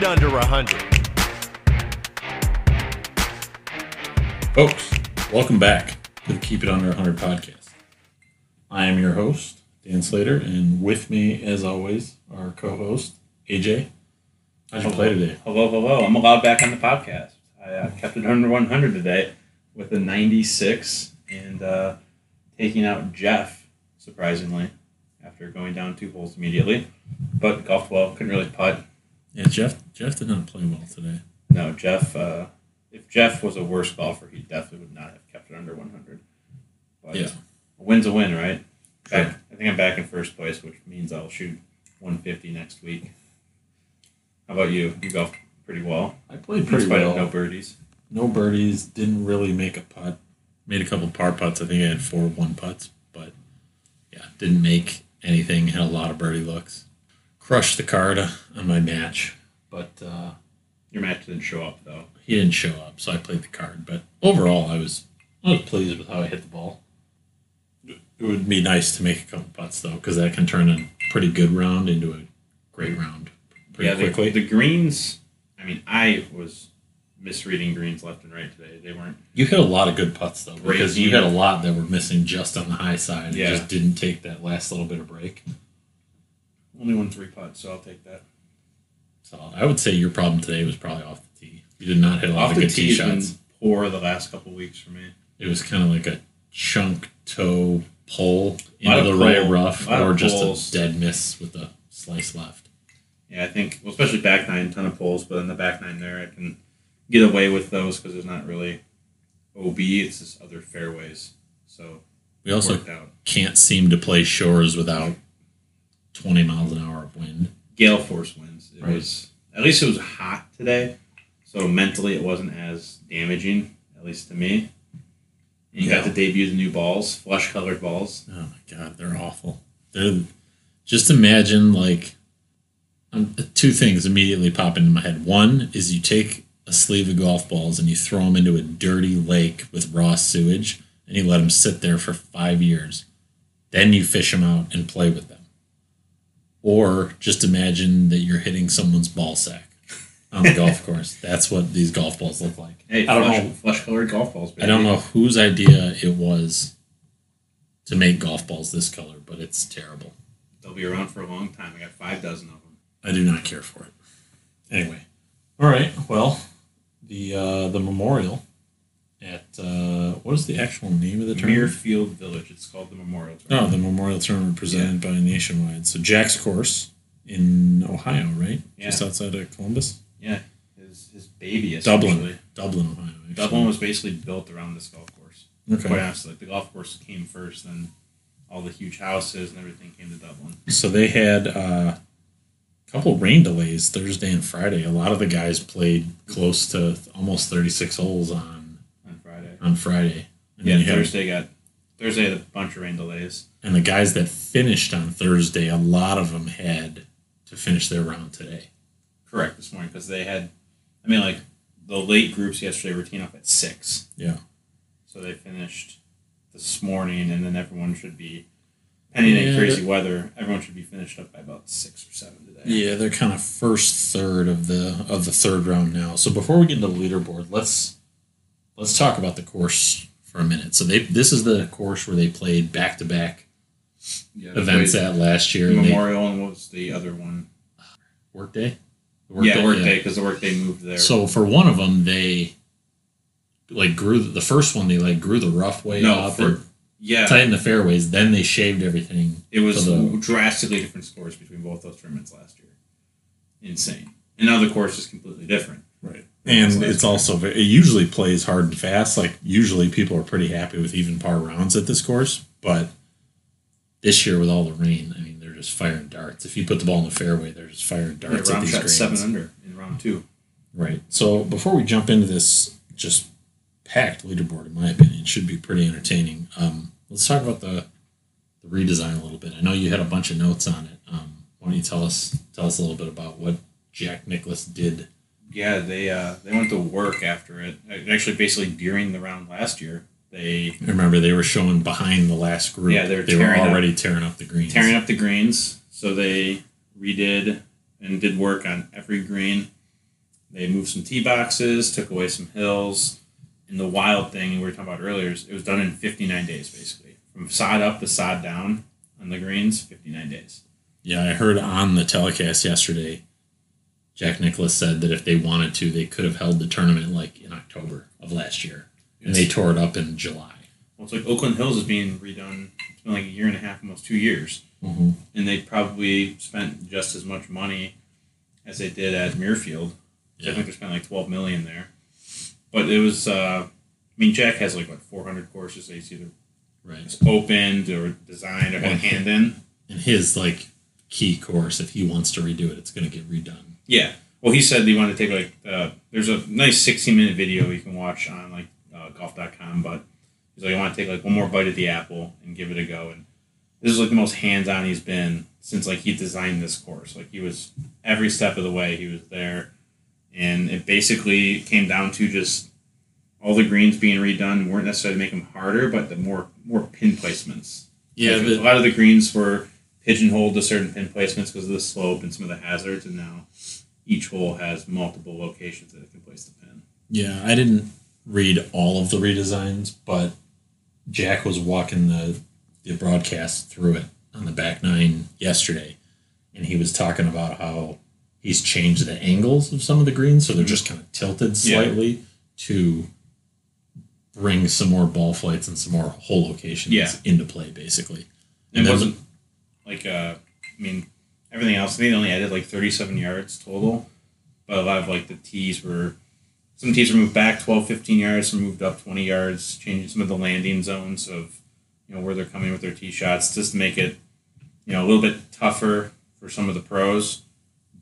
it under 100. Folks, welcome back to the Keep It Under 100 podcast. I am your host, Dan Slater, and with me, as always, our co-host, AJ. How'd you play today? Hello. I'm allowed back on the podcast. I kept it under 100 today with a 96 and taking out Jeff, surprisingly, after going down two holes immediately. But golfed well, couldn't really putt. Yeah, Jeff did not play well today. No, Jeff, if Jeff was a worse golfer, he definitely would not have kept it under 100. But yeah. A win's a win, right? Sure. I think I'm back in first place, which means I'll shoot 150 next week. How about you? You golfed pretty well. I played pretty well. No birdies. No birdies. Didn't really make a putt. Made a couple par putts. I think I had 4 1 putts, but yeah, didn't make anything. Had a lot of birdie looks. Crushed the card on my match, but your match didn't show up though. He didn't show up, so I played the card. But overall, I was pleased with how I hit the ball. It would be nice to make a couple putts though, because that can turn a pretty good round into a great round pretty quickly. The greens. I mean, I was misreading greens left and right today. They weren't. You hit a lot of good putts though, because you had a lot that were missing just on the high side. Yeah. Just didn't take that last little bit of break. Only won 3 putts, so I'll take that. Solid. I would say your problem today was probably off the tee. You did not hit a lot of good tee shots. Off the tee's been poor the last couple weeks for me. It was kind of like a chunk toe pull into the right rough, or just a dead miss with a slice left. Yeah, I think, well, especially back nine, ton of pulls, but in the back nine there, I can get away with those because there's not really OB, it's just other fairways. So we also can't seem to play shores without 20 miles an hour of wind. Gale force winds. It was, at least it was hot today, so mentally it wasn't as damaging, at least to me. And you got to debut the new balls, flesh-colored balls. Oh, my God. They're awful. They're just imagine, like, 2 things immediately pop into my head. One is you take a sleeve of golf balls and you throw them into a dirty lake with raw sewage, and you let them sit there for 5 years. Then you fish them out and play with them. Or just imagine that you're hitting someone's ball sack on the golf course. That's what these golf balls look like. Hey, flesh-colored golf balls. Baby. I don't know whose idea it was to make golf balls this color, but it's terrible. They'll be around for a long time. I got 6 of them. I do not care for it. Anyway. All right. Well, the memorial at, what is the actual name of the tournament? Muirfield Village. It's called the Memorial Tournament. Oh, the Memorial Tournament presented by Nationwide. So Jack's course in Ohio, right? Yeah. Just outside of Columbus? Yeah. His baby, essentially. Dublin, Ohio. Actually. Dublin was basically built around this golf course. Okay. Quite honestly, the golf course came first, then all the huge houses and everything came to Dublin. So they had a couple rain delays Thursday and Friday. A lot of the guys played close to almost 36 holes on Friday. And yeah, Thursday had a bunch of rain delays. And the guys that finished on Thursday, a lot of them had to finish their round today. Correct, this morning, because they had, I mean, like, the late groups yesterday were teeing off at 6. Yeah. So they finished this morning, and then everyone should be, pending any crazy weather, everyone should be finished up by about 6 or 7 today. Yeah, they're kind of first third of the third round now. So before we get into the leaderboard, Let's talk about the course for a minute. So this is the course where they played back-to-back events at last year. Memorial and what was the other one? Workday? Workday, because the Workday moved there. So for one of them, they grew the rough way up and tightened the fairways. Then they shaved everything. It was drastically different scores between both those tournaments last year. Insane. And now the course is completely different. Right. And it's also, it usually plays hard and fast. Like, usually people are pretty happy with even par rounds at this course. But this year, with all the rain, I mean, they're just firing darts. If you put the ball in the fairway, they're just firing darts at these greens. Round shot 7 under in round 2. Right. So, before we jump into this just packed leaderboard, in my opinion, it should be pretty entertaining. Let's talk about the redesign a little bit. I know you had a bunch of notes on it. Why don't you tell us a little bit about what Jack Nicklaus did? Yeah, they went to work after it. Actually, basically during the round last year, they were showing behind the last group. Yeah, they were already tearing up the greens. Tearing up the greens. So they redid and did work on every green. They moved some tee boxes, took away some hills. And the wild thing we were talking about earlier is it was done in 59 days, basically. From sod up to sod down on the greens, 59 days. Yeah, I heard on the telecast yesterday, Jack Nicklaus said that if they wanted to, they could have held the tournament like in October of last year. Yes. And they tore it up in July. Well, it's like Oakland Hills is being redone. It's been like a year and a half, almost 2 years. Mm-hmm. And they probably spent just as much money as they did at Muirfield. Yeah. I think they spent like $12 million there. But it was, I mean, Jack has like, what, 400 courses that he's either opened or designed or had a hand in. And his, like, key course, if he wants to redo it, it's going to get redone. Yeah. Well, he said he wanted to take, like, there's a nice 16-minute video you can watch on, like, golf.com, but he's like, I want to take, like, one more bite at the apple and give it a go. And this is, like, the most hands-on he's been since, like, he designed this course. Like, he was, every step of the way, he was there. And it basically came down to just all the greens being redone weren't necessarily make them harder, but the more pin placements. Yeah, like a lot of the greens were pigeonholed to certain pin placements because of the slope and some of the hazards, and now each hole has multiple locations that it can place the pin. Yeah, I didn't read all of the redesigns, but Jack was walking the broadcast through it on the back nine yesterday, and he was talking about how he's changed the angles of some of the greens, so they're just kind of tilted slightly to bring some more ball flights and some more hole locations into play, basically. And it wasn't like, I mean, everything else, they only added like 37 yards total, but a lot of like the tees were, some tees were moved back 12, 15 yards, some moved up 20 yards, changing some of the landing zones of, you know, where they're coming with their tee shots, just to make it, you know, a little bit tougher for some of the pros,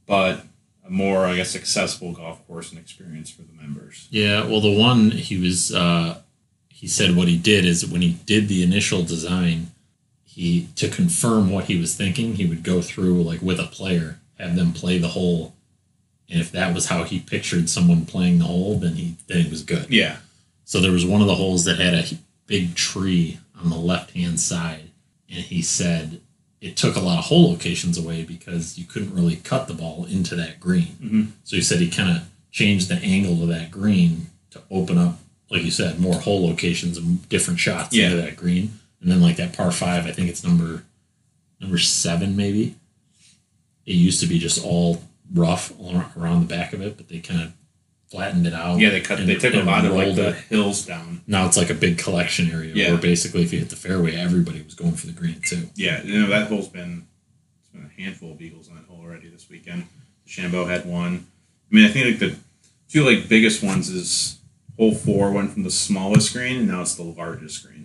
but a more, I guess, accessible golf course and experience for the members. Yeah, well, the one he was, he said what he did is when he did the initial design, he, to confirm what he was thinking, he would go through, like, with a player, have them play the hole, and if that was how he pictured someone playing the hole, then it was good. Yeah. So there was one of the holes that had a big tree on the left-hand side, and he said it took a lot of hole locations away because you couldn't really cut the ball into that green. Mm-hmm. So he said he kind of changed the angle of that green to open up, like you said, more hole locations and different shots into that green. And then like that par five, I think it's number seven maybe. It used to be just all rough around the back of it, but they kind of flattened it out. Yeah, they took a lot of like the hills down. Now it's like a big collection area where basically if you hit the fairway, everybody was going for the green too. Yeah, you know that hole's been a handful of eagles on that hole already this weekend. DeChambeau had one. I mean, I think like the two like biggest ones is hole 4 went from the smallest green and now it's the largest green.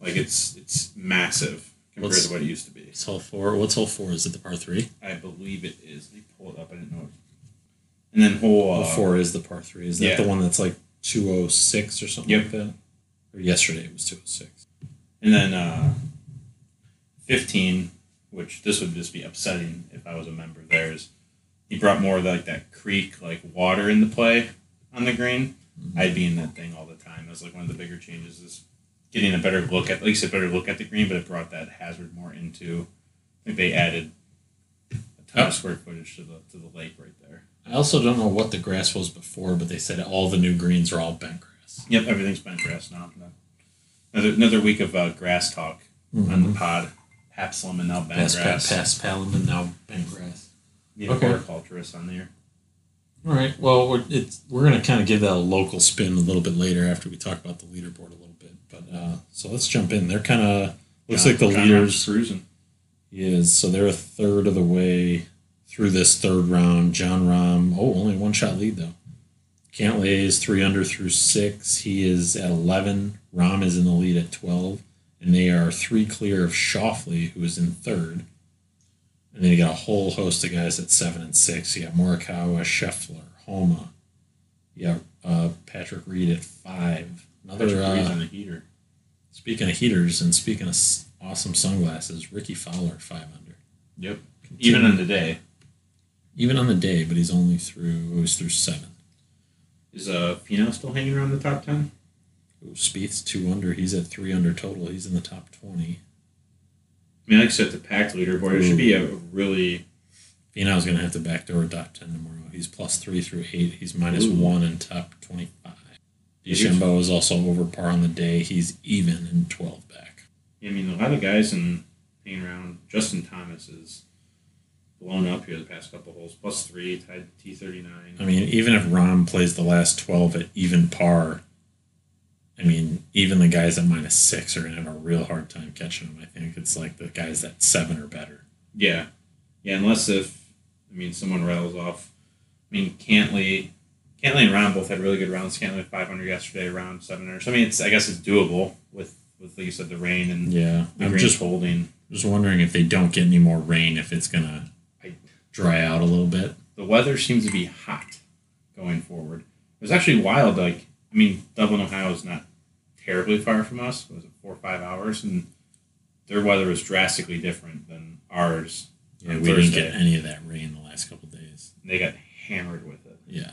Like it's massive compared to what it used to be. It's hole 4. What's hole 4? Is it the par 3? I believe it is. They pull it up. I didn't know. And then hole 4 is the par 3. Is that the one that's like 206 or something like that? Or yesterday it was 206. And then 15, which this would just be upsetting if I was a member of theirs. He brought more of like that creek, like water into play on the green. Mm-hmm. I'd be in that thing all the time. That's like one of the bigger changes is getting a better look at least a better look at the green, but it brought that hazard more into. I think they added a ton of square footage to the lake right there. I also don't know what the grass was before, but they said all the new greens are all bent grass. Yep, everything's bent grass now. Another week of grass talk on the pod. Papsalum and now bent grass. Papsalum and now bent grass. You have horticulturists on there. All right. Well, we're going to kind of give that a local spin a little bit later after we talk about the leaderboard a little bit. But so let's jump in. They're kind of looks like the leaders cruising. He is. So they're a third of the way through this third round. Jon Rahm, only one shot lead though. Cantlay is 3 under through 6. He is at 11. Rahm is in the lead at 12. And they are 3 clear of Schauffele, who is in third. And then you got a whole host of guys at 7 and 6. You got Morikawa, Scheffler, Homa. You got Patrick Reed at 5. Another Patrick Reed's on the heater. Speaking of heaters and speaking of awesome sunglasses, Ricky Fowler 5 under. Yep. Continue. Even on the day, but it was through 7. Is Pino still hanging around the top 10? Spieth's 2 under. He's at 3 under total. He's in the top 20. I mean, like I said, the pack leaderboard, it should be a really Beano's going to have to backdoor a top 10 tomorrow. He's plus 3 through 8. He's minus 1 in top 25. DeChambeau is also over par on the day. He's even in 12 back. I mean, a lot of guys in playing around. Justin Thomas is blown up here the past couple holes. Plus 3, tied T39. I mean, even if Rahm plays the last 12 at even par, I mean, even the guys at minus 6 are going to have a real hard time catching him. I think it's like the guys at 7 or better. Yeah. Yeah, unless if, I mean, someone rattles off. I mean, Cantlay and Rahm both had really good rounds. Cantlay 500 yesterday, Rahm 700. So, I mean, I guess it's doable with like you said, the rain and I'm just holding. Just wondering if they don't get any more rain, if it's going to dry out a little bit. The weather seems to be hot going forward. It was actually wild. Like, I mean, Dublin, Ohio is not terribly far from us. It was 4 or 5 hours, and their weather was drastically different than ours. Yeah, we didn't get any of that rain the last couple of days. They got hammered with it. Yeah.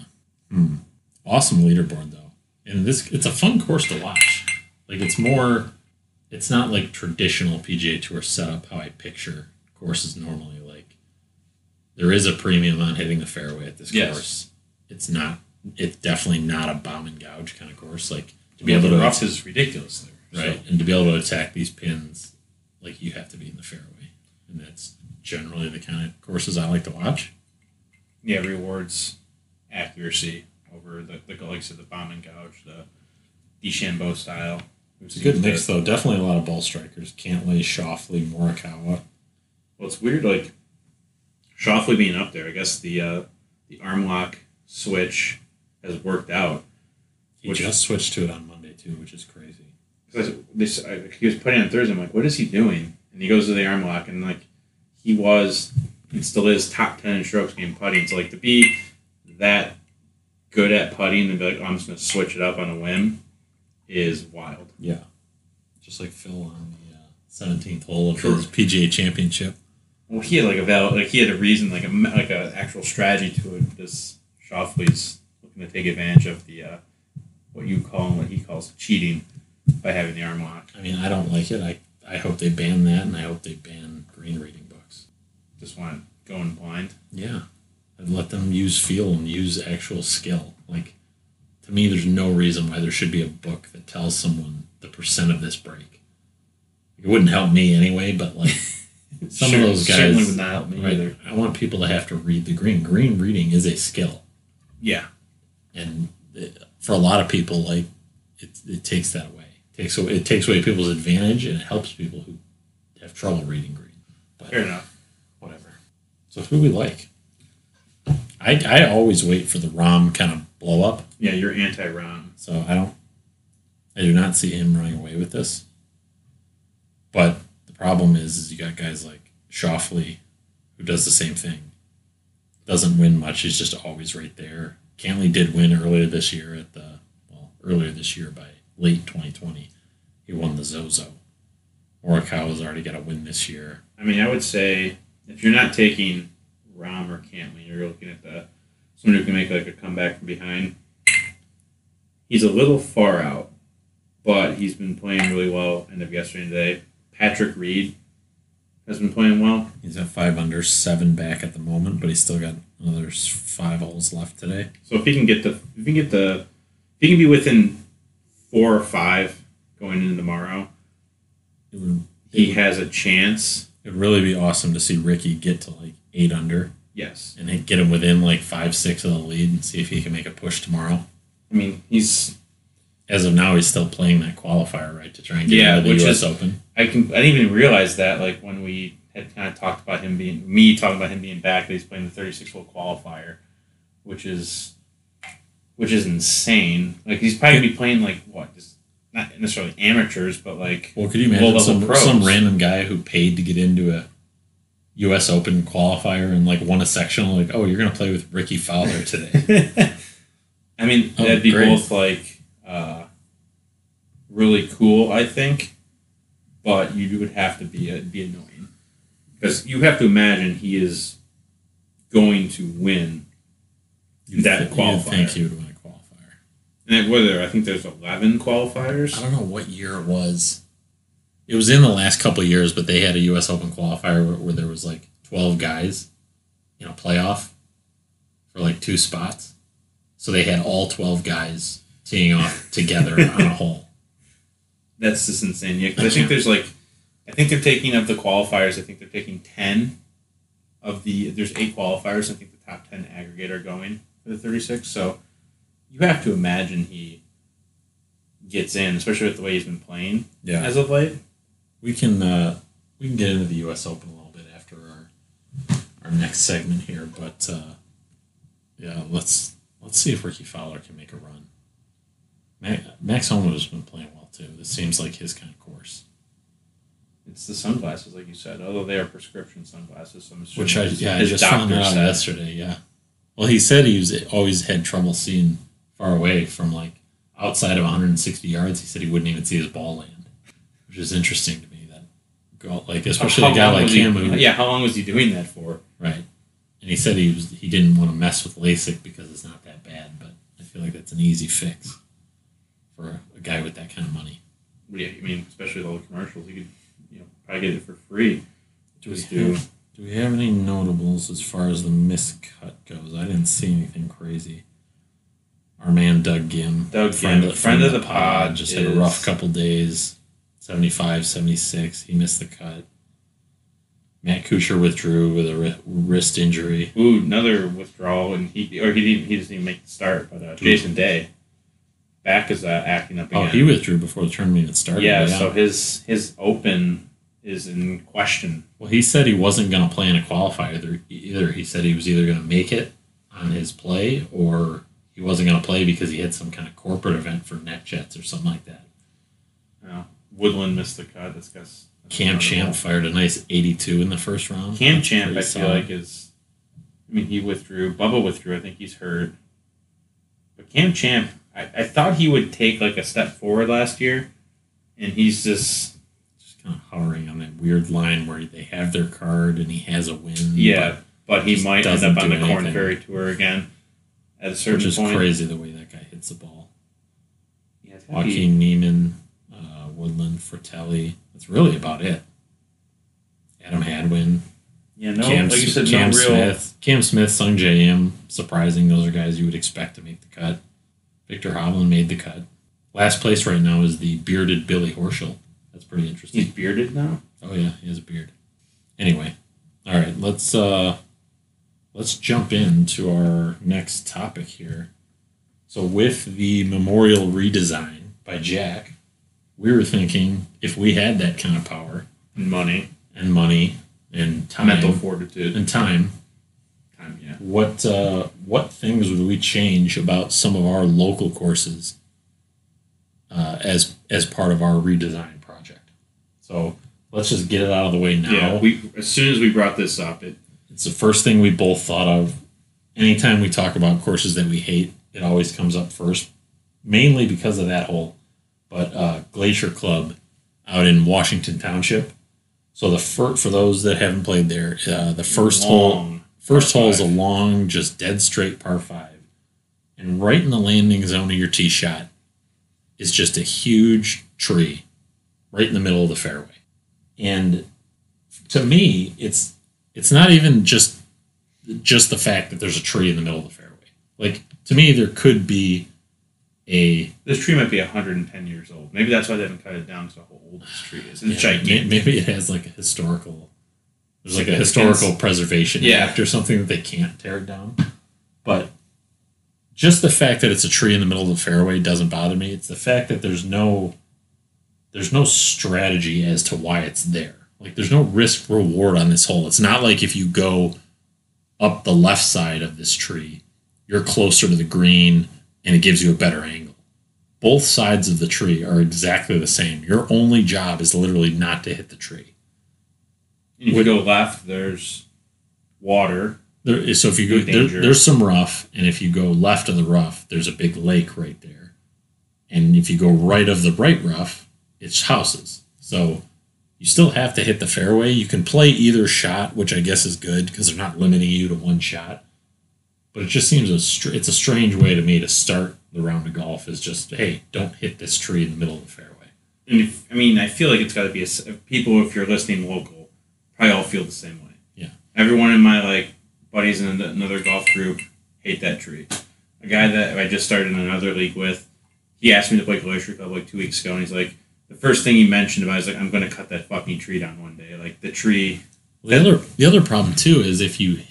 Awesome leaderboard, though. And it's a fun course to watch. Like, it's not like traditional PGA Tour setup, how I picture courses normally. Like, there is a premium on hitting the fairway at this course. It's definitely not a bomb and gouge kind of course. Like, to be able to rough is ridiculous there. Right. So. And to be able to attack these pins, like, you have to be in the fairway. And that's generally the kind of courses I like to watch. Yeah, rewards accuracy over the likes of the bomb and gouge, the DeChambeau style. It's a good mix, though. Definitely a lot of ball strikers. Cantlay, Schauffele, Morikawa. Well, it's weird, like, Schauffele being up there. I guess the arm lock switch has worked out. He just switched to it on Monday, too, which is crazy. He was playing on Thursday. I'm like, what is he doing? And he goes to the arm lock, and, like, he was and still is top 10 in strokes game putting. So, like, to be that good at putting and be like, oh, I'm just going to switch it up on a whim is wild. Yeah. Just like Phil on the 17th hole of his PGA Championship. Well, he had, like, he had a reason, like an actual strategy to it. This Schauffele's looking to take advantage of the what you call and what he calls cheating by having the arm lock. I mean, I don't like it. I hope they ban that, and I hope they ban green reading books. Just want going blind? Yeah. I'd let them use feel and use actual skill. Like, to me, there's no reason why there should be a book that tells someone the percent of this break. It wouldn't help me anyway, but, like, some of those guys... Certainly would not help me either. I want people to have to read the green. Green reading is a skill. Yeah. And for a lot of people, like, it takes that away. It takes away people's advantage, and it helps people who have trouble reading green. But fair enough. Whatever. So who we like? I always wait for the Rahm kind of blow up. Yeah, you're anti-Rahm. So I do not see him running away with this. But the problem is you got guys like Schauffele, who does the same thing. Doesn't win much. He's just always right there. Cantlay did win earlier this year by late 2020. He won the Zozo. Morikawa's already got a win this year. I mean, I would say if you're not taking Rahm or Cantlay, you're looking at someone who can make like a comeback from behind. He's a little far out, but he's been playing really well end of yesterday and today. Patrick Reed has been playing well. He's at 5 under, 7 back at the moment, but he's still got another 5 holes left today. So if he can be within 4 or 5 going into tomorrow, he has a chance. It'd really be awesome to see Ricky get to like 8 under. Yes. And then get him within like 5-6 of the lead and see if he can make a push tomorrow. I mean, as of now, he's still playing that qualifier, right, to try and get out of the U.S. Open. I didn't even realize that, like, when we had kind of talked about me talking about him being back, that he's playing the 36-hole qualifier, which is insane. Like, he's probably going to be playing, like, what, just not necessarily amateurs, but, like, well, could you imagine some random guy who paid to get into a U.S. Open qualifier and, like, won a sectional? Like, oh, you're going to play with Ricky Fowler today. I mean, that'd be great. Both, like, really cool, I think, but you would have to be annoying. Because you have to imagine he is going to win qualifier. You'd think he would win a qualifier. And I think there's 11 qualifiers. I don't know what year it was. It was in the last couple of years, but they had a U.S. Open qualifier where there was like 12 guys. you know, playoff for like two spots. So they had all 12 guys teeing off together on a hole. That's just insane. Yeah, because I think there's like, I think they're taking of the qualifiers, I think they're taking 10 of the, there's 8 qualifiers. I think the top 10 aggregate are going for the 36. So you have to imagine he gets in, especially with the way he's been playing as of late. We can get into the U.S. Open a little bit after our next segment here, but yeah, let's see if Ricky Fowler can make a run. Max Homa has been playing well too. This seems like his kind of course. It's the sunglasses, like you said, although they are prescription sunglasses. So I'm assuming I just found out yesterday. Yeah, well, he said he always had trouble seeing far away from like outside of 160 yards. He said he wouldn't even see his ball land, which is interesting to me. Like, especially a guy like him. How long was he doing that for? Right. And he said he didn't want to mess with LASIK because it's not that bad, but I feel like that's an easy fix for a guy with that kind of money. Well, yeah, I mean, especially with all the commercials, you could probably get it for free. Do we have any notables as far as the miscut goes? I didn't see anything crazy. Our man Doug Ghim, friend of the pod, just had a rough couple days. 75, 76. He missed the cut. Matt Kuchar withdrew with a wrist injury. Ooh, another withdrawal, and he doesn't even make the start. But Jason Day, back is acting up again. Oh, he withdrew before the tournament even started. Yeah, so his Open is in question. Well, he said he wasn't going to play in a qualifier either. He said he was either going to make it on his play, or he wasn't going to play because he had some kind of corporate event for NetJets or something like that. Yeah. Woodland missed the cut. That's Cam Champ fired a nice 82 in the first round. Cam Champ, I feel like, he withdrew. Bubba withdrew. I think he's hurt. But Cam Champ, I thought he would take like a step forward last year, and he's just kind of hovering on that weird line where they have their card and he has a win. Yeah, but he might end up on the Corn Ferry Tour again at a certain point. Which is crazy the way that guy hits the ball. Yeah, Joaquin Neiman, Woodland, Fratelli. That's really about it. Adam Hadwin. Yeah, no, Cam, like you said, Cam no real... Smith. Cam Smith, Sung J M. Surprising. Those are guys you would expect to make the cut. Victor Hovland made the cut. Last place right now is the bearded Billy Horschel. That's pretty interesting. He's bearded now? Oh, yeah. He has a beard. Anyway. All right. Let's jump into our next topic here. So with the memorial redesign by Jack... We were thinking if we had that kind of power and money and time, mental fortitude and time, yeah. What things would we change about some of our local courses as part of our redesign project? So let's just get it out of the way now. Yeah, as soon as we brought this up, it's the first thing we both thought of. Anytime we talk about courses that we hate, it always comes up first, mainly because of that whole. But Glacier Club out in Washington Township. So for those that haven't played there, the first hole is a long, just dead straight par 5, and right in the landing zone of your tee shot is just a huge tree, right in the middle of the fairway. And to me, it's not even just the fact that there's a tree in the middle of the fairway. Like to me, there could be. This tree might be 110 years old. Maybe that's why they haven't cut it down, because how old this tree is. It's gigantic. Maybe it has like a historical... There's like a historical preservation act or something that they can't tear it down. But just the fact that it's a tree in the middle of the fairway doesn't bother me. It's the fact that there's no strategy as to why it's there. Like there's no risk-reward on this hole. It's not like if you go up the left side of this tree, you're closer to the green... and it gives you a better angle. Both sides of the tree are exactly the same. Your only job is literally not to hit the tree. And if you go left, there's water. So if you go, there's some rough, and if you go left of the rough, there's a big lake right there. And if you go right of the right rough, it's houses. So you still have to hit the fairway. You can play either shot, which I guess is good because they're not limiting you to one shot. But it just seems it's a strange way to me to start the round of golf is just, hey, don't hit this tree in the middle of the fairway. And I feel like it's got to be people, if you're listening local, probably all feel the same way. Yeah. Everyone in my, like, buddies in another golf group hate that tree. A guy that I just started in another league with, he asked me to play Glacier Club like 2 weeks ago, and he's like, the first thing he mentioned about it, I was like, I'm going to cut that fucking tree down one day. Like, the tree... Well, the other problem, too, is if you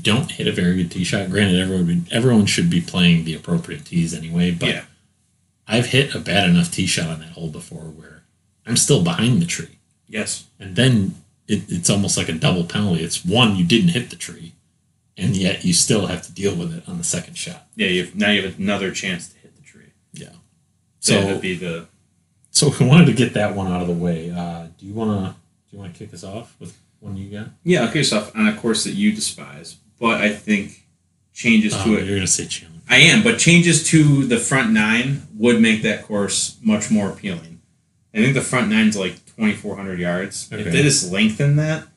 don't hit a very good tee shot, granted, everyone should be playing the appropriate tees anyway, but yeah. I've hit a bad enough tee shot on that hole before where I'm still behind the tree. Yes. And then it's almost like a double penalty. It's one, you didn't hit the tree, and yet you still have to deal with it on the second shot. Yeah, now you have another chance to hit the tree. Yeah. So that would be the... So we wanted to get that one out of the way. Do you want to kick us off with one you got? Yeah, I'll kick us off on a course that you despise, but I think changes to it. You're going to say challenge. I am, but changes to the front nine would make that course much more appealing. I think the front nine's like 2,400 yards. Okay. If they just lengthen that,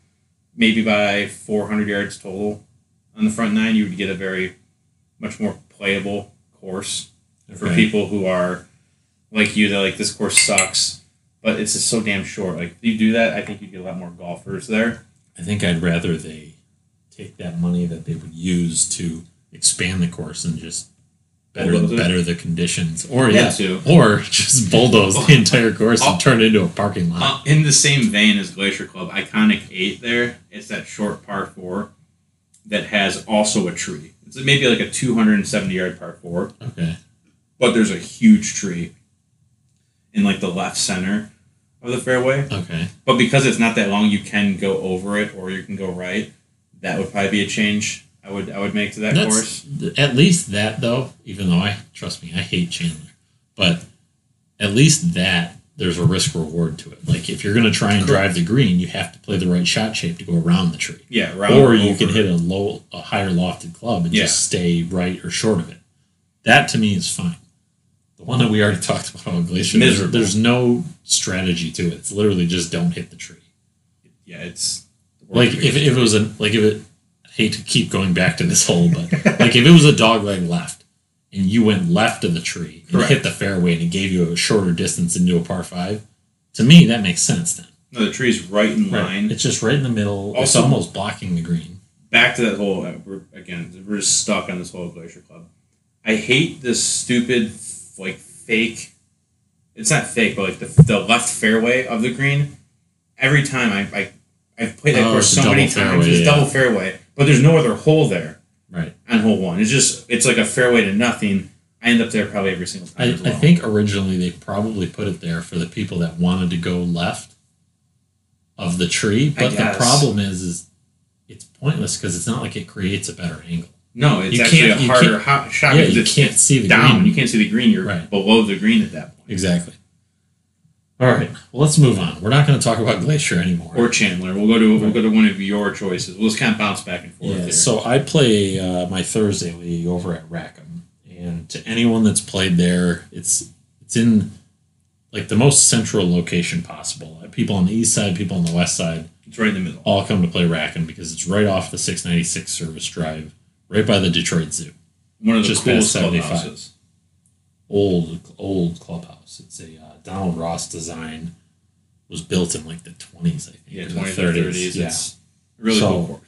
maybe by 400 yards total on the front nine, you would get a very much more playable course for people who are... like you, they're like, this course sucks, but it's just so damn short. Like, if you do that, I think you'd get a lot more golfers there. I think I'd rather they take that money that they would use to expand the course and just better the conditions. Or or just bulldoze the entire course and turn it into a parking lot. In the same vein as Glacier Club, Iconic 8 there, it's that short par 4 that has also a tree. It's maybe like a 270-yard par 4. Okay. But there's a huge tree in like the left center of the fairway. Okay. But because it's not that long, you can go over it or you can go right. That would probably be a change I would make to that course. At least that, though, even though I hate Chandler. But at least that, there's a risk-reward to it. Like, if you're going to try and drive the green, you have to play the right shot shape to go around the tree. Yeah, around or you can hit a higher lofted club and just stay right or short of it. That, to me, is fine. The one that we already talked about on Glacier, there's no strategy to it. It's literally just don't hit the tree. Yeah, it's like if it was a like if it. I hate to keep going back to this hole, but like if it was a dogleg left, and you went left of the tree and hit the fairway, and it gave you a shorter distance into a par 5. To me, that makes sense then. No, the tree's right in line. It's just right in the middle. Also, it's almost blocking the green. Back to that hole we're just stuck on this hole at Glacier Club. I hate this stupid. Like fake, it's not fake, but like the left fairway of the green. Every time I've played that course so many times, it's double fairway, but there's no other hole there. Right on hole one, it's like a fairway to nothing. I end up there probably every single time. I think originally they probably put it there for the people that wanted to go left of the tree, but the problem is it's pointless because it's not like it creates a better angle. No, it's actually a harder shot. Yeah, you can't see the green. You can't see the green. You're below the green at that point. Exactly. All right. Well, let's move on. We're not going to talk about Glacier anymore. Or Chandler. We'll go to one of your choices. We'll just kind of bounce back and forth. Yeah. There. So I play my Thursday league over at Rackham, and to anyone that's played there, it's in like the most central location possible. People on the east side, people on the west side. It's right in the middle. All come to play Rackham because it's right off the 696 service drive. Right by the Detroit Zoo. One of the coolest clubhouses. Old clubhouse. It's a Donald Ross design. Was built in like the 20s, I think. Yeah, 20s, 30s. Yeah. It's a really cool course.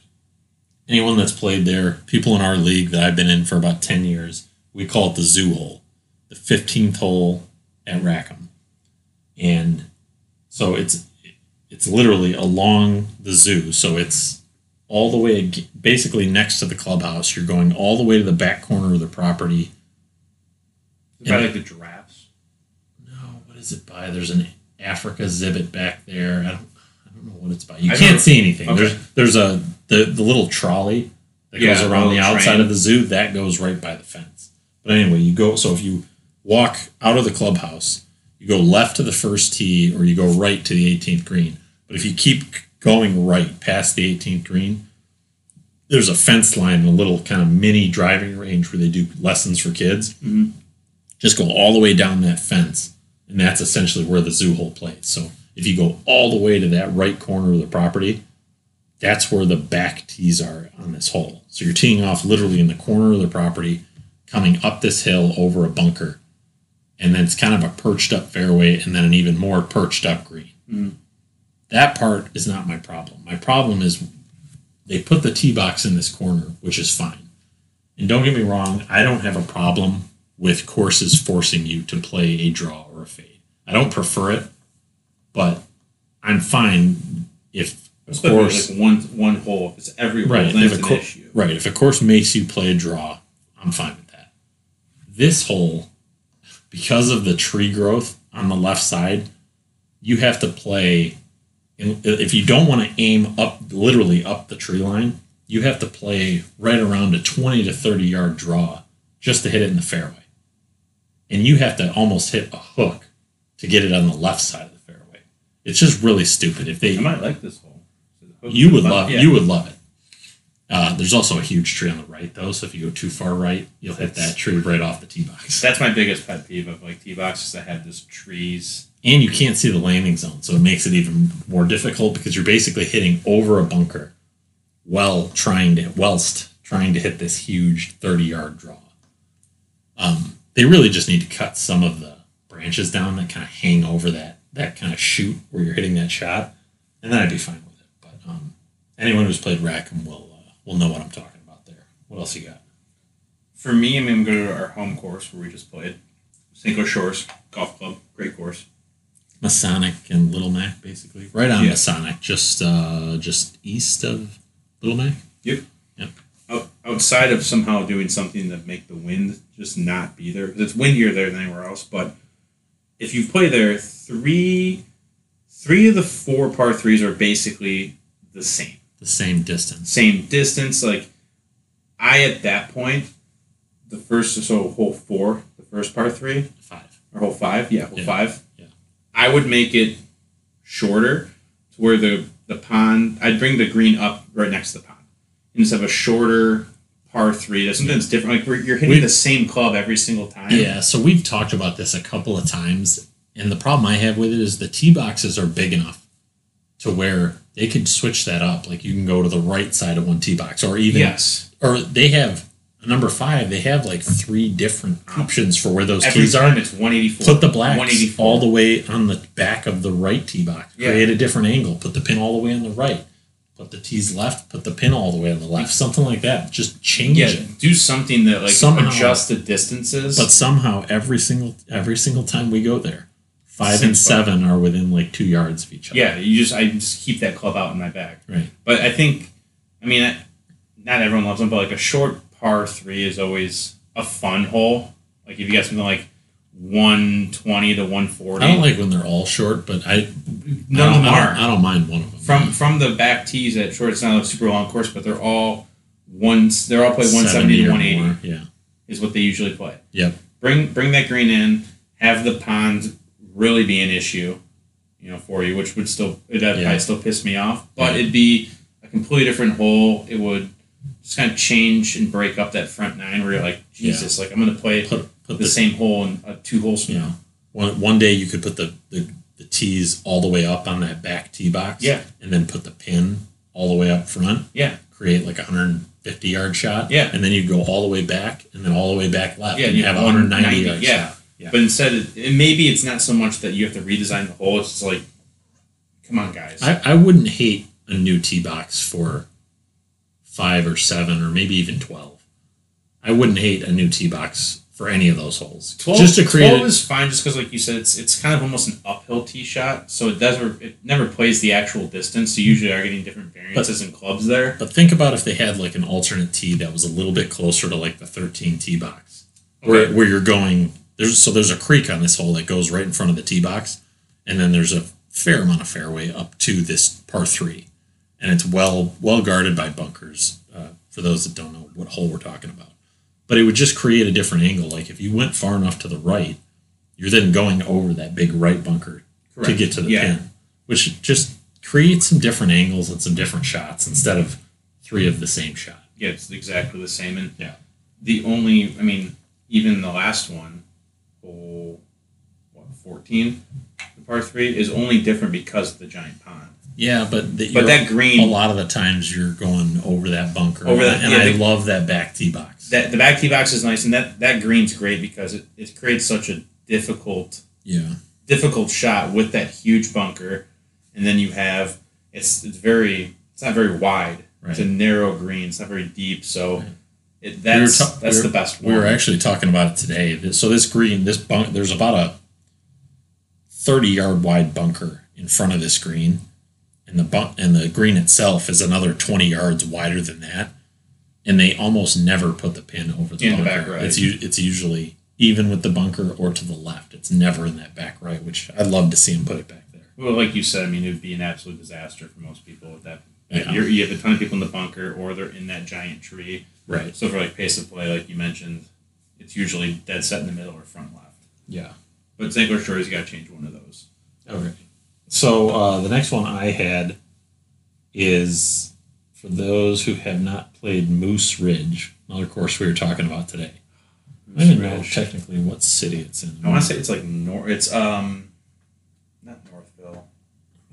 Anyone that's played there, people in our league that I've been in for about 10 years, we call it the Zoo Hole. The 15th hole at Rackham. And so it's literally along the zoo. So it's all the way, basically next to the clubhouse. You're going all the way to the back corner of the property. Is it by like the giraffes? No, what is it by? There's an Africa exhibit back there. I don't know what it's by. You can't see anything. Okay. There's the little trolley that goes around the outside of the zoo. That goes right by the fence. But anyway, you go. So if you walk out of the clubhouse, you go left to the first tee, or you go right to the 18th green. But if you keep going right past the 18th green, there's a fence line and a little kind of mini driving range where they do lessons for kids. Mm-hmm. Just go all the way down that fence, and that's essentially where the Zoo Hole plays. So if you go all the way to that right corner of the property, that's where the back tees are on this hole. So you're teeing off literally in the corner of the property, coming up this hill over a bunker, and then it's kind of a perched up fairway and then an even more perched up green. Mm-hmm. That part is not my problem. My problem is They put the tee box in this corner, which is fine. And don't get me wrong, I don't have a problem with courses forcing you to play a draw or a fade. I don't prefer it, but I'm fine if a course... Like one hole, if it's every hole, right, that's an issue. Right, if a course makes you play a draw, I'm fine with that. This hole, because of the tree growth on the left side, you have to play... If you don't want to aim up, literally up the tree line, you have to play right around a 20 to 30-yard draw just to hit it in the fairway. And you have to almost hit a hook to get it on the left side of the fairway. It's just really stupid. If they, I might like this hole. You would love, yeah. You would love it. There's also a huge tree on the right, though, so if you go too far right, you'll hit that tree right off the tee box. That's my biggest pet peeve of like tee boxes that have these trees. And you can't see the landing zone, so it makes it even more difficult because you're basically hitting over a bunker whilst trying to hit this huge 30-yard draw. They really just need to cut some of the branches down that kind of hang over that kind of shoot where you're hitting that shot, and then I'd be fine with it. But anyone who's played Rackham will know what I'm talking about there. What else you got? For me, I'm going to go to our home course where we just played, Cinco Shores Golf Club, great course. Masonic and Little Mac, basically. Right on, yeah. Masonic, just east of Little Mac. Yep. Outside of somehow doing something that make the wind just not be there. It's windier there than anywhere else, but if you play there, three of the four par threes are basically the same. The same distance. Like, at that point, hole four, the first par three. Five. Or hole five, yeah, five. I would make it shorter to where the pond, I'd bring the green up right next to the pond and just have a shorter par three. That's something that's different. Like you're hitting the same club every single time. Yeah, so we've talked about this a couple of times, and the problem I have with it is the tee boxes are big enough to where they could switch that up. Like you can go to the right side of one tee box or even, or they have... Number five, they have like three different options for where those tees are. It's 184. Put the blacks all the way on the back of the right tee box. Yeah. Create a different angle. Put the pin all the way on the right. Put the tees left. Put the pin all the way on the left. Something like that. Just change it. Do something that like somehow, adjust the distances. But somehow every single time we go there, five and seven are within like 2 yards of each other. Yeah, I just keep that club out in my bag. Right. But I think, not everyone loves them, but like a short par three is always a fun hole. Like if you got something like 120 to 140. I don't like when they're all short, but I don't mind one of them. From the back tees at short, it's not a super long course, but they're all play 170 to 180. More, yeah, is what they usually play. Yep. Bring that green in. Have the pond really be an issue, for you, which would probably still piss me off, but it'd be a completely different hole. It would. Just kind of change and break up that front nine where you're like, Jesus, like I'm going to play the same hole in two holes from now. One day you could put the tees all the way up on that back tee box and then put the pin all the way up front. Yeah. Create like a 150-yard shot. Yeah. And then you go all the way back and then all the way back left. Yeah, and you have a 190-yard shot. Yeah. But instead, maybe it's not so much that you have to redesign the hole. It's just like, come on, guys. I wouldn't hate a new tee box for 5 or 7 or maybe even 12. I wouldn't hate a new tee box for any of those holes. 12 just to create 12 is fine, just because, like you said, it's kind of almost an uphill tee shot, so it never plays the actual distance. So you usually are getting different variances and clubs there. But think about if they had like an alternate tee that was a little bit closer to like the 13 tee box, where you're going. There's a creek on this hole that goes right in front of the tee box, and then there's a fair amount of fairway up to this par three. And it's well guarded by bunkers, for those that don't know what hole we're talking about. But it would just create a different angle. Like if you went far enough to the right, you're then going over that big right bunker to get to the pin, which just creates some different angles and some different shots instead of three of the same shot. Yeah, it's exactly the same. And the only, even the last one, hole 14, the par three, is only different because of the giant pond. Yeah, but that green, a lot of the times you're going over that bunker, I love that back tee box. The back tee box is nice, and that green's great because it creates such a difficult shot with that huge bunker, and then you have it's not very wide, Right. It's a narrow green. It's not very deep, so that's the best one. We were actually talking about it today. So this green, this bunk, there's about a 30-yard wide bunker in front of this green, and the green itself is another 20 yards wider than that, and they almost never put the pin over the bunker. The back right. It's usually even with the bunker or to the left. It's never in that back right, which I'd love to see them put it back there. Well, like you said, I mean, it would be an absolute disaster for most people at that. Yeah. You have a ton of people in the bunker, or they're in that giant tree. Right. So for like pace of play, like you mentioned, it's usually dead set in the middle or front left. Yeah. But Ziegler Shore has got to change one of those. Okay. So the next one I had is for those who have not played Moose Ridge, another course we were talking about today. Moose I don't even know technically what city it's in. I want to say it's like north. It's not Northville.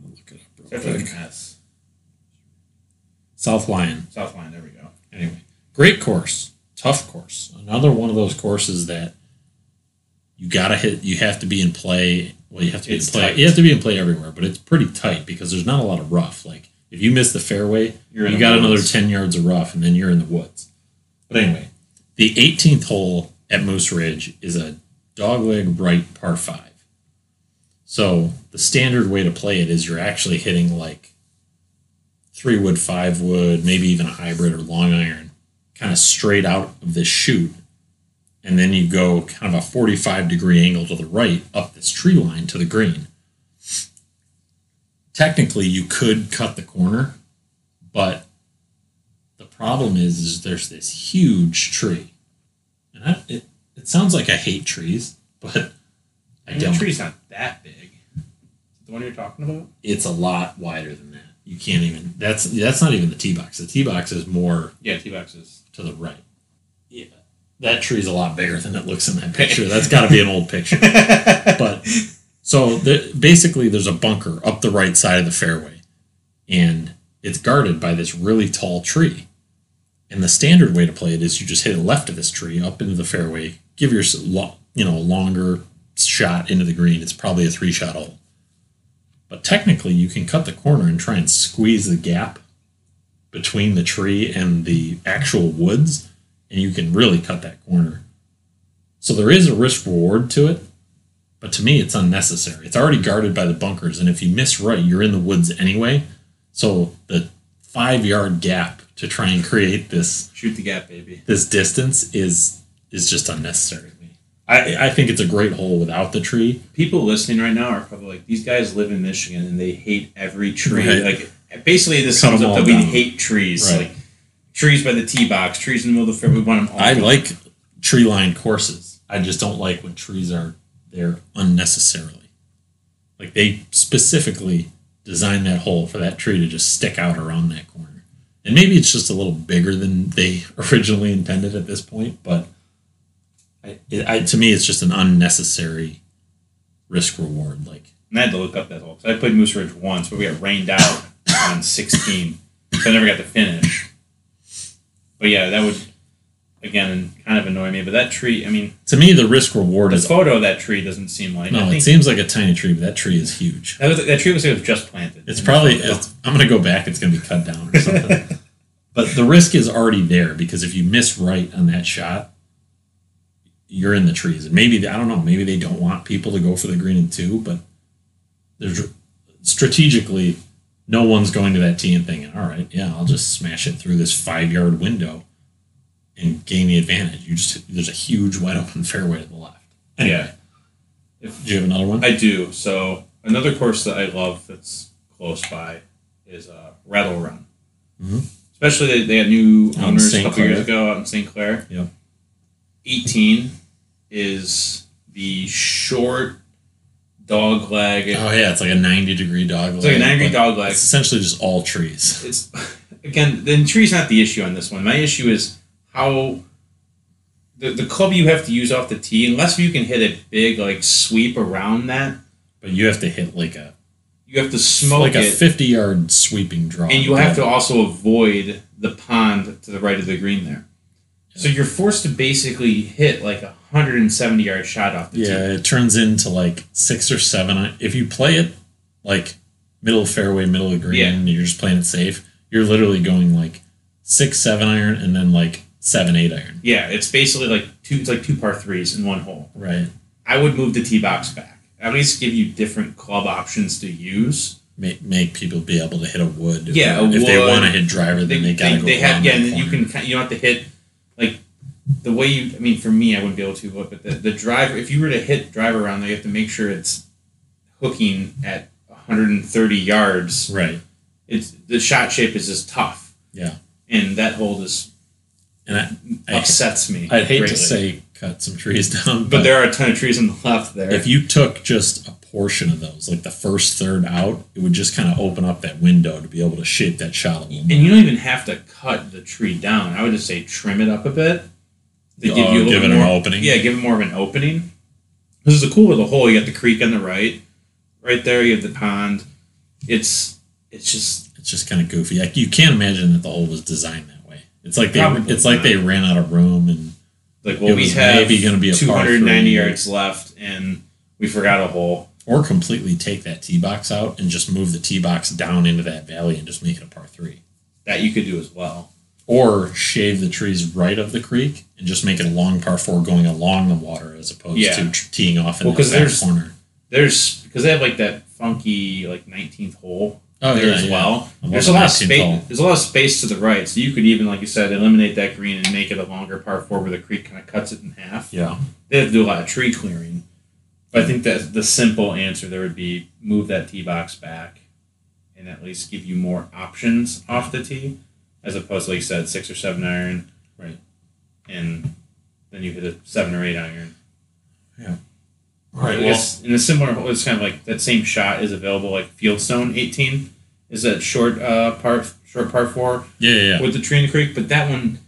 I'll look it up real quick. South Lyon. South Lyon, there we go. Anyway, great course, tough course. Another one of those courses that you got to hit, you have to be in play. Well, you have to be in play. You have to be in play everywhere, but it's pretty tight because there's not a lot of rough. Like, if you miss the fairway, you got another 10 yards of rough, and then you're in the woods. But anyway, the 18th hole at Moose Ridge is a dogleg right par 5. So the standard way to play it is you're actually hitting like 3-wood, 5-wood, maybe even a hybrid or long iron, kind of straight out of this chute. And then you go kind of a 45-degree angle to the right up this tree line to the green. Technically, you could cut the corner, but the problem is there's this huge tree. And it sounds like I hate trees, but I don't. The tree's not that big. The one you're talking about? It's a lot wider than that. You can't even. That's not even the tee box. The tee box is more. Yeah, tee box is to the right. Yeah, that tree's a lot bigger than it looks in that picture. That's got to be an old picture. But so basically, there's a bunker up the right side of the fairway, and it's guarded by this really tall tree. And the standard way to play it is you just hit the left of this tree up into the fairway, give yourself a longer shot into the green. It's probably a 3-shot hole. But technically, you can cut the corner and try and squeeze the gap between the tree and the actual woods, and you can really cut that corner. So there is a risk-reward to it, but to me, it's unnecessary. It's already guarded by the bunkers, and if you miss right, you're in the woods anyway. So the 5-yard gap to try and create this... Shoot the gap, baby. ...this distance is just unnecessary. I think it's a great hole without the tree. People listening right now are probably like, these guys live in Michigan and they hate every tree. Right. Like, basically, this sums up that we hate trees. Right. Like, trees by the tee box, trees in the middle of the fairway. We want them all. I like tree-lined courses. I just don't like when trees are there unnecessarily. Like, they specifically designed that hole for that tree to just stick out around that corner. And maybe it's just a little bigger than they originally intended at this point, but... to me, it's just an unnecessary risk-reward. Like, and I had to look up that hole. I played Moose Ridge once, but we got rained out on 16, so I never got to finish. But yeah, that would, again, kind of annoy me. But that tree, I mean... To me, the risk-reward is... The photo of that tree doesn't seem like... No, it seems like a tiny tree, but that tree is huge. That tree looks like it was just planted. It's probably... I'm going to go back. It's going to be cut down or something. But the risk is already there, because if you miss right on that shot... you're in the trees. And maybe, I don't know, maybe they don't want people to go for the green and 2, but there's strategically, no one's going to that tee and thinking, all right, yeah, I'll just smash it through this 5-yard window and gain the advantage. There's a huge wide open fairway to the left. Anyway, yeah. Do you have another one? I do. So another course that I love that's close by is Rattle Run. Mm-hmm. Especially they had new owners a couple years ago out in St. Clair. Yeah. 18 is the short dog leg. Oh, yeah, it's like a 90-degree dog leg. It's like a 90-degree dog leg. It's essentially just all trees. Again, the tree's not the issue on this one. My issue is how the club you have to use off the tee, unless you can hit a big like sweep around that. But you have to hit like a... You have to smoke it. Like a 50-yard sweeping draw. And you have to also avoid the pond to the right of the green there. So you're forced to basically hit like a 170-yard shot off the tee. Yeah, it turns into like 6 or 7. If you play it like middle of fairway, middle of green, and you're just playing it safe, you're literally going like 6 7-iron and then like 7 8-iron. Yeah, it's basically like two par threes in one hole. Right. I would move the tee box back. At least give you different club options to use. Make people be able to hit a wood. Yeah, if they want to hit driver, then they gotta go. They have you don't have to hit like the way you. I mean, for me, I wouldn't be able to. But the driver, if you were to hit driver around there, you have to make sure it's hooking at 130 yards. Right. It's the shot shape is just tough. Yeah. And that hole just upsets me. I'd hate to say cut some trees down, but there are a ton of trees on the left there. If you took just a portion of those, like the first third out, it would just kind of open up that window to be able to shape that shot a little more. And you don't even have to cut the tree down. I would just say trim it up a bit. They give you a little more, an opening. Yeah, give it more of an opening. This is a cool little hole. You got the creek on the right. Right there, you have the pond. It's just kind of goofy. Like, you can't imagine that the hole was designed that way. It's like they ran out of room and like we have maybe going to be a 290 yards left and we forgot a hole. Or completely take that tee box out and just move the tee box down into that valley and just make it a par three. That you could do as well. Or shave the trees right of the creek and just make it a long par four going along the water as opposed to teeing off in that corner. Because they have like that funky like 19th hole as well. Yeah. There's a lot of space to the right, so you could even, like you said, eliminate that green and make it a longer par four where the creek kind of cuts it in half. Yeah, they have to do a lot of tree clearing. I think that the simple answer there would be move that tee box back and at least give you more options off the tee as opposed to, like you said, 6 or 7 iron. Right. And then you hit a 7 or 8 iron. Yeah. All right. Well, in a similar hole, it's kind of like that same shot is available, like Fieldstone 18 is that short par four. Yeah. With the tree in the creek. But that one,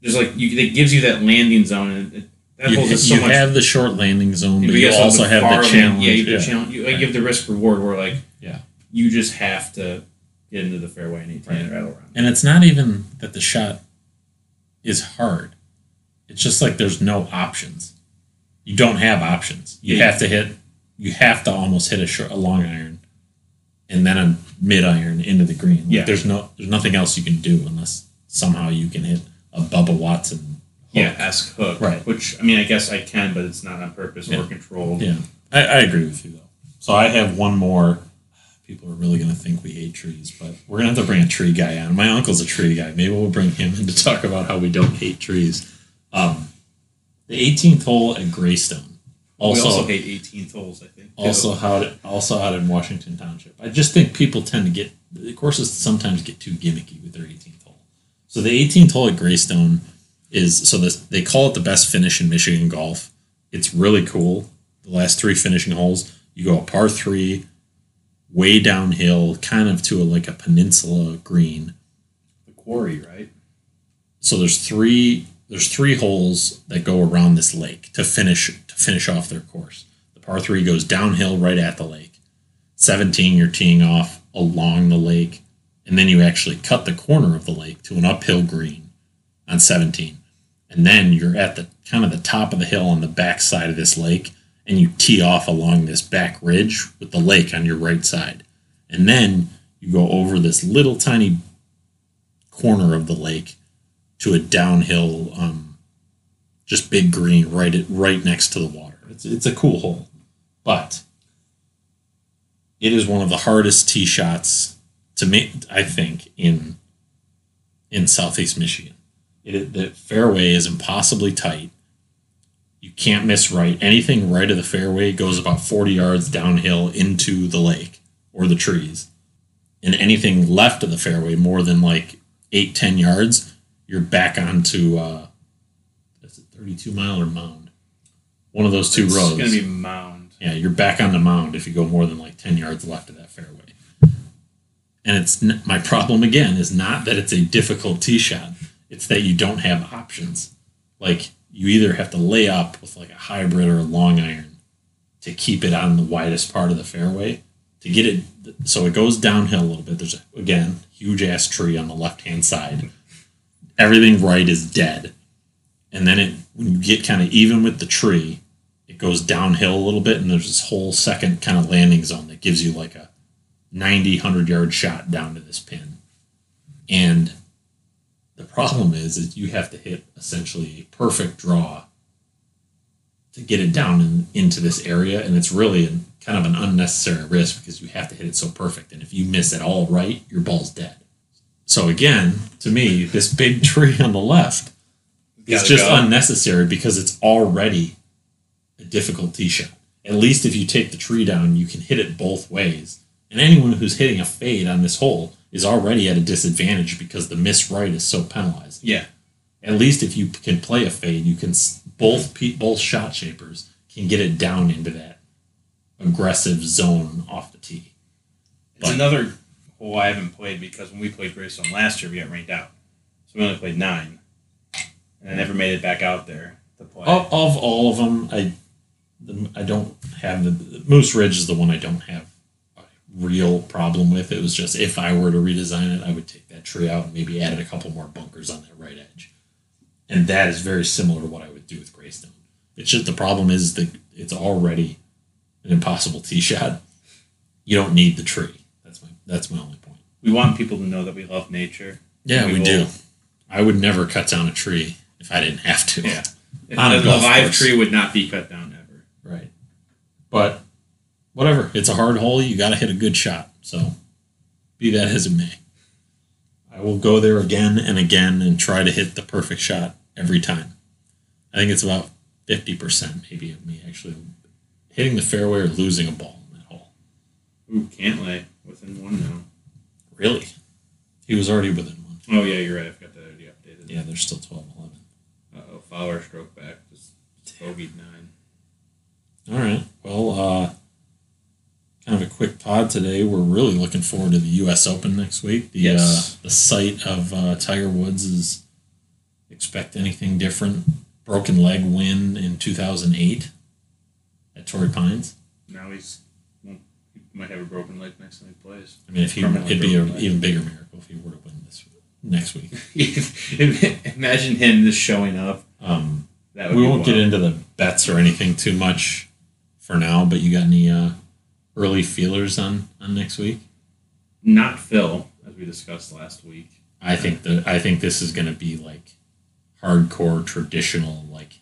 there's like, it gives you that landing zone and it have the short landing zone, but you also have the challenge. Yeah, you have the risk reward where you just have to get into the fairway and eat and rattle around. And it's not even that the shot is hard. It's just like there's no options. You don't have options. You have to almost hit a long iron and then a mid iron into the green. Like there's nothing else you can do unless somehow you can hit a Bubba Watson. Yeah, esque hook. Right. Which, I mean, I guess I can, but it's not on purpose or controlled. Yeah. I agree with you, though. So I have one more. People are really going to think we hate trees, but we're going to have to bring a tree guy on. My uncle's a tree guy. Maybe we'll bring him in to talk about how we don't hate trees. The 18th hole at Greystone. We also hate 18th holes, I think. Also out in Washington Township. I just think people tend to get... The courses sometimes get too gimmicky with their 18th hole. So the 18th hole at Greystone... they call it the best finish in Michigan golf. It's really cool. The last three finishing holes, you go a par three, way downhill, kind of to a peninsula green. The quarry, right? So there's three holes that go around this lake to finish off their course. The par three goes downhill right at the lake. 17, you're teeing off along the lake, and then you actually cut the corner of the lake to an uphill green. On 17, and then you're at the kind of the top of the hill on the back side of this lake, and you tee off along this back ridge with the lake on your right side, and then you go over this little tiny corner of the lake to a downhill, just big green right next to the water. It's a cool hole, but it is one of the hardest tee shots to make, I think, in Southeast Michigan. The fairway is impossibly tight. You can't miss right. Anything right of the fairway goes about 40 yards downhill into the lake or the trees. And anything left of the fairway, more than 8-10 yards, you're back onto, that's a 32-mile or mound? One of those two roads. It's going to be mound. Yeah, you're back on the mound if you go more than 10 yards left of that fairway. And my problem, again, is not that it's a difficult tee shot. It's that you don't have options. You either have to lay up with a hybrid or a long iron to keep it on the widest part of the fairway to get it. So it goes downhill a little bit. There's again huge ass tree on the left hand side. Everything right is dead, and then when you get kind of even with the tree, it goes downhill a little bit, and there's this whole second kind of landing zone that gives you a 90-100 yard shot down to this pin, and The problem is you have to hit essentially perfect draw to get it down into this area, and it's really kind of an unnecessary risk because you have to hit it so perfect, and if you miss it all right, your ball's dead. So again, to me, this big tree on the left is just unnecessary because it's already a difficult tee shot. At least if you take the tree down, you can hit it both ways. And anyone who's hitting a fade on this hole is already at a disadvantage because the miss right is so penalizing. Yeah. At least if you can play a fade, you can both shot shapers can get it down into that aggressive zone off the tee. It's another hole I haven't played because when we played Greystone last year, we got rained out. So we only played 9. And I never made it back out there to play. Of all of them, I don't have the Moose Ridge is the one I don't have a real problem with. It was just if I were to redesign it, I would take that tree out and maybe add a couple more bunkers on that right edge. And that is very similar to what I would do with Greystone. It's just the problem is that it's already an impossible tee shot. You don't need the tree. That's my only point. We want people to know that we love nature. Yeah, we do. I would never cut down a tree if I didn't have to. Yeah, a live tree would not be cut down ever. Right. But whatever, it's a hard hole. You got to hit a good shot. So be that as it may, I will go there again and again and try to hit the perfect shot every time. I think it's about 50% maybe of me actually hitting the fairway or losing a ball in that hole. Ooh, Cantlay within 1 now. Really? He was already within 1. Oh, yeah, you're right. I've got that already updated. Yeah, they're still 12-11. Uh-oh, Fowler stroke back. Just bogeyed 9. All right. Well, kind of a quick pod today. We're really looking forward to the U.S. Open next week. The sight of Tiger Woods is expect anything different. Broken leg win in 2008 at Torrey Pines. Now he might have a broken leg next time he plays. I mean, it'd be an even bigger miracle if he were to win this next week. Imagine him just showing up. That would we won't get into the bets or anything too much for now, but you got any early feelers on next week? Not Phil, as we discussed last week. I think this is going to be like hardcore, traditional, like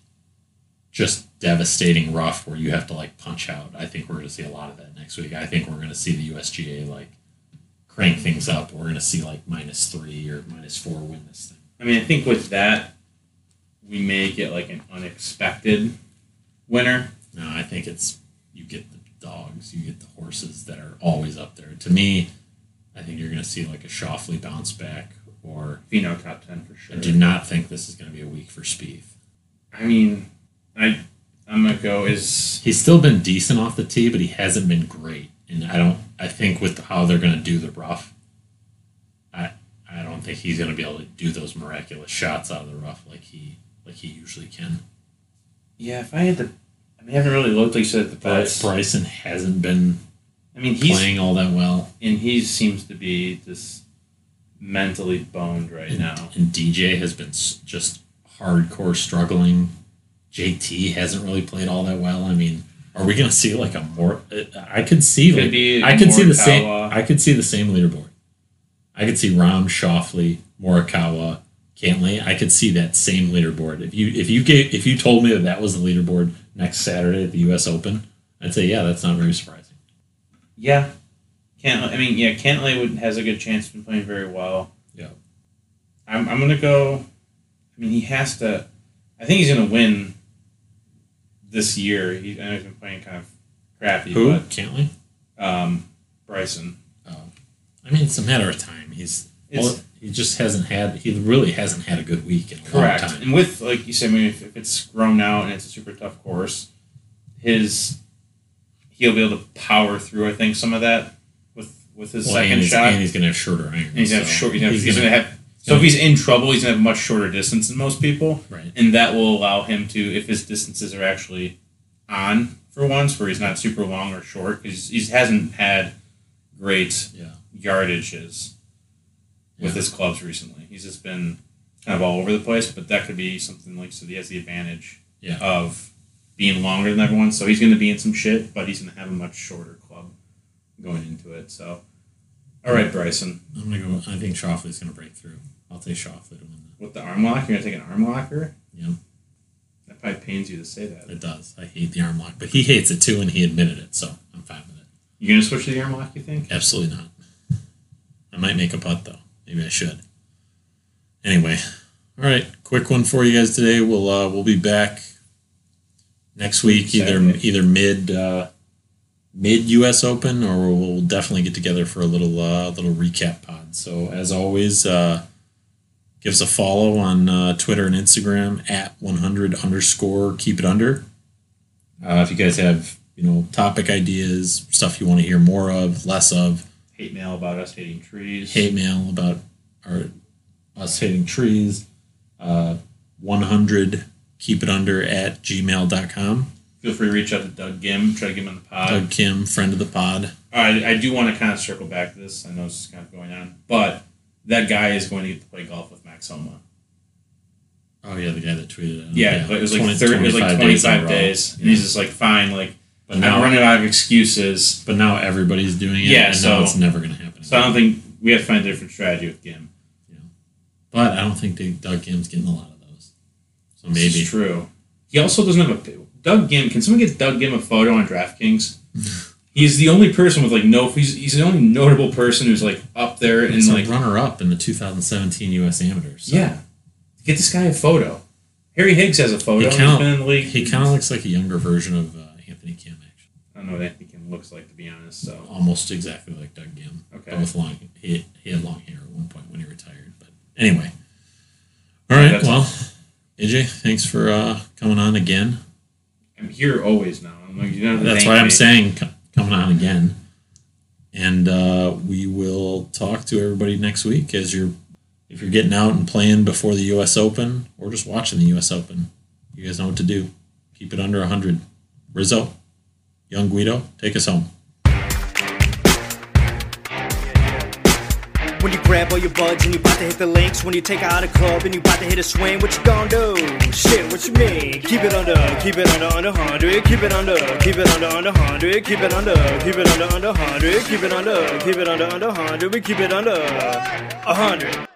just devastating rough where you have to like punch out. I think we're going to see a lot of that next week. I think we're going to see the USGA like crank things up. We're going to see like -3 or -4 win this thing. I mean, I think with that, we may get like an unexpected winner. No, I think it's you get the dogs, you get the horses that are always up there. To me, I think you're going to see like a Schauffele bounce back or Fino top 10 for sure. I do not think this is going to be a week for Spieth. I mean, I'm going to go is he's still been decent off the tee, but he hasn't been great. And I think with how they're going to do the rough, I don't think he's going to be able to do those miraculous shots out of the rough like he usually can. Yeah, if I had to... I mean, I haven't really looked like you said at the best. Bryson hasn't been playing all that well. And he seems to be just mentally boned right now. And DJ has been just hardcore struggling. JT hasn't really played all that well. I mean, are we going to see like a more... I could see the same leaderboard. I could see Rahm, Schauffele, Morikawa... Cantlay, I could see that same leaderboard. If you told me that was the leaderboard next Saturday at the U.S. Open, I'd say, yeah, that's not very surprising. Yeah, Cantlay has a good chance. Been playing very well. Yeah, I'm gonna go. I mean, he has to. I think he's gonna win this year. I know he's been playing kind of crappy. Who? But, Cantlay? Bryson. Oh, I mean, it's a matter of time. He just hasn't had... He really hasn't had a good week in a long time. And with, like you said, I mean, if it's grown out and it's a super tough course, he'll be able to power through, I think, some of that with his second shot. And he's going to have shorter irons. And if he's in trouble, he's going to have a much shorter distance than most people. Right. And that will allow him to, if his distances are actually on for once, where he's not super long or short, because he hasn't had great yardages. With his clubs recently. He's just been kind of all over the place, but that could be something like, so he has the advantage of being longer than everyone, so he's going to be in some shit, but he's going to have a much shorter club going into it. So All right, Bryson. I'm gonna go. I think Schauffele's gonna break through. I'll take Schauffele to win that. With the arm lock, you're gonna take an arm locker. Yeah. That probably pains you to say that. It does. I hate the arm lock, but he hates it too, and he admitted it, so I'm fine with it. You gonna switch to the arm lock? You think? Absolutely not. I might make a putt though. Maybe I should. Anyway, all right. Quick one for you guys today. We'll be back next week, either mid. Mid U.S. Open, or we'll definitely get together for a little recap pod. So as always, give us a follow on Twitter and Instagram at 100_keepitunderif you guys have topic ideas, stuff you want to hear more of, less of, hate mail about us hating trees, uh, 100keepitunder@gmail.com. Feel free to reach out to Doug Ghim. Try to get him on the pod. Doug Ghim, friend of the pod. All right, I do want to kind of circle back to this. I know this is kind of going on. But that guy is going to get to play golf with Max Homa. Oh, yeah, the guy that tweeted it. Yeah, but it was like 25 days. Yeah. And he's just like, fine, but now, I'm running out of excuses. But now everybody's doing it. Yeah, and so now it's never going to happen again. So I don't think we have to find a different strategy with Ghim. Yeah. But I don't think Doug Ghim's getting a lot of those. So maybe. This is true. He also doesn't have a... Doug Ghim, can someone get Doug Ghim a photo on DraftKings? He's the only person with he's the only notable person who's up there and a runner up in the 2017 U.S. Amateurs. So. Yeah, get this guy a photo. Harry Higgs has a photo. He kind of looks like a younger version of Anthony Kim. Actually, I don't know what Anthony Kim looks like, to be honest. So almost exactly like Doug Ghim. Okay, but with long. He had long hair at one point when he retired. But anyway, all right. Well, AJ, thanks for coming on again. I'm here always now. That's why I'm saying coming on again. And we will talk to everybody next week if you're getting out and playing before the U.S. Open or just watching the U.S. Open. You guys know what to do. Keep it under 100. Rizzo, Young Guido, take us home. When you grab all your buds and you bout to hit the links, when you take out a club and you bout to hit a swing, what you gonna do? Shit, what you mean? Keep it under 100, keep it under 100, keep it under 100, we keep it under 100.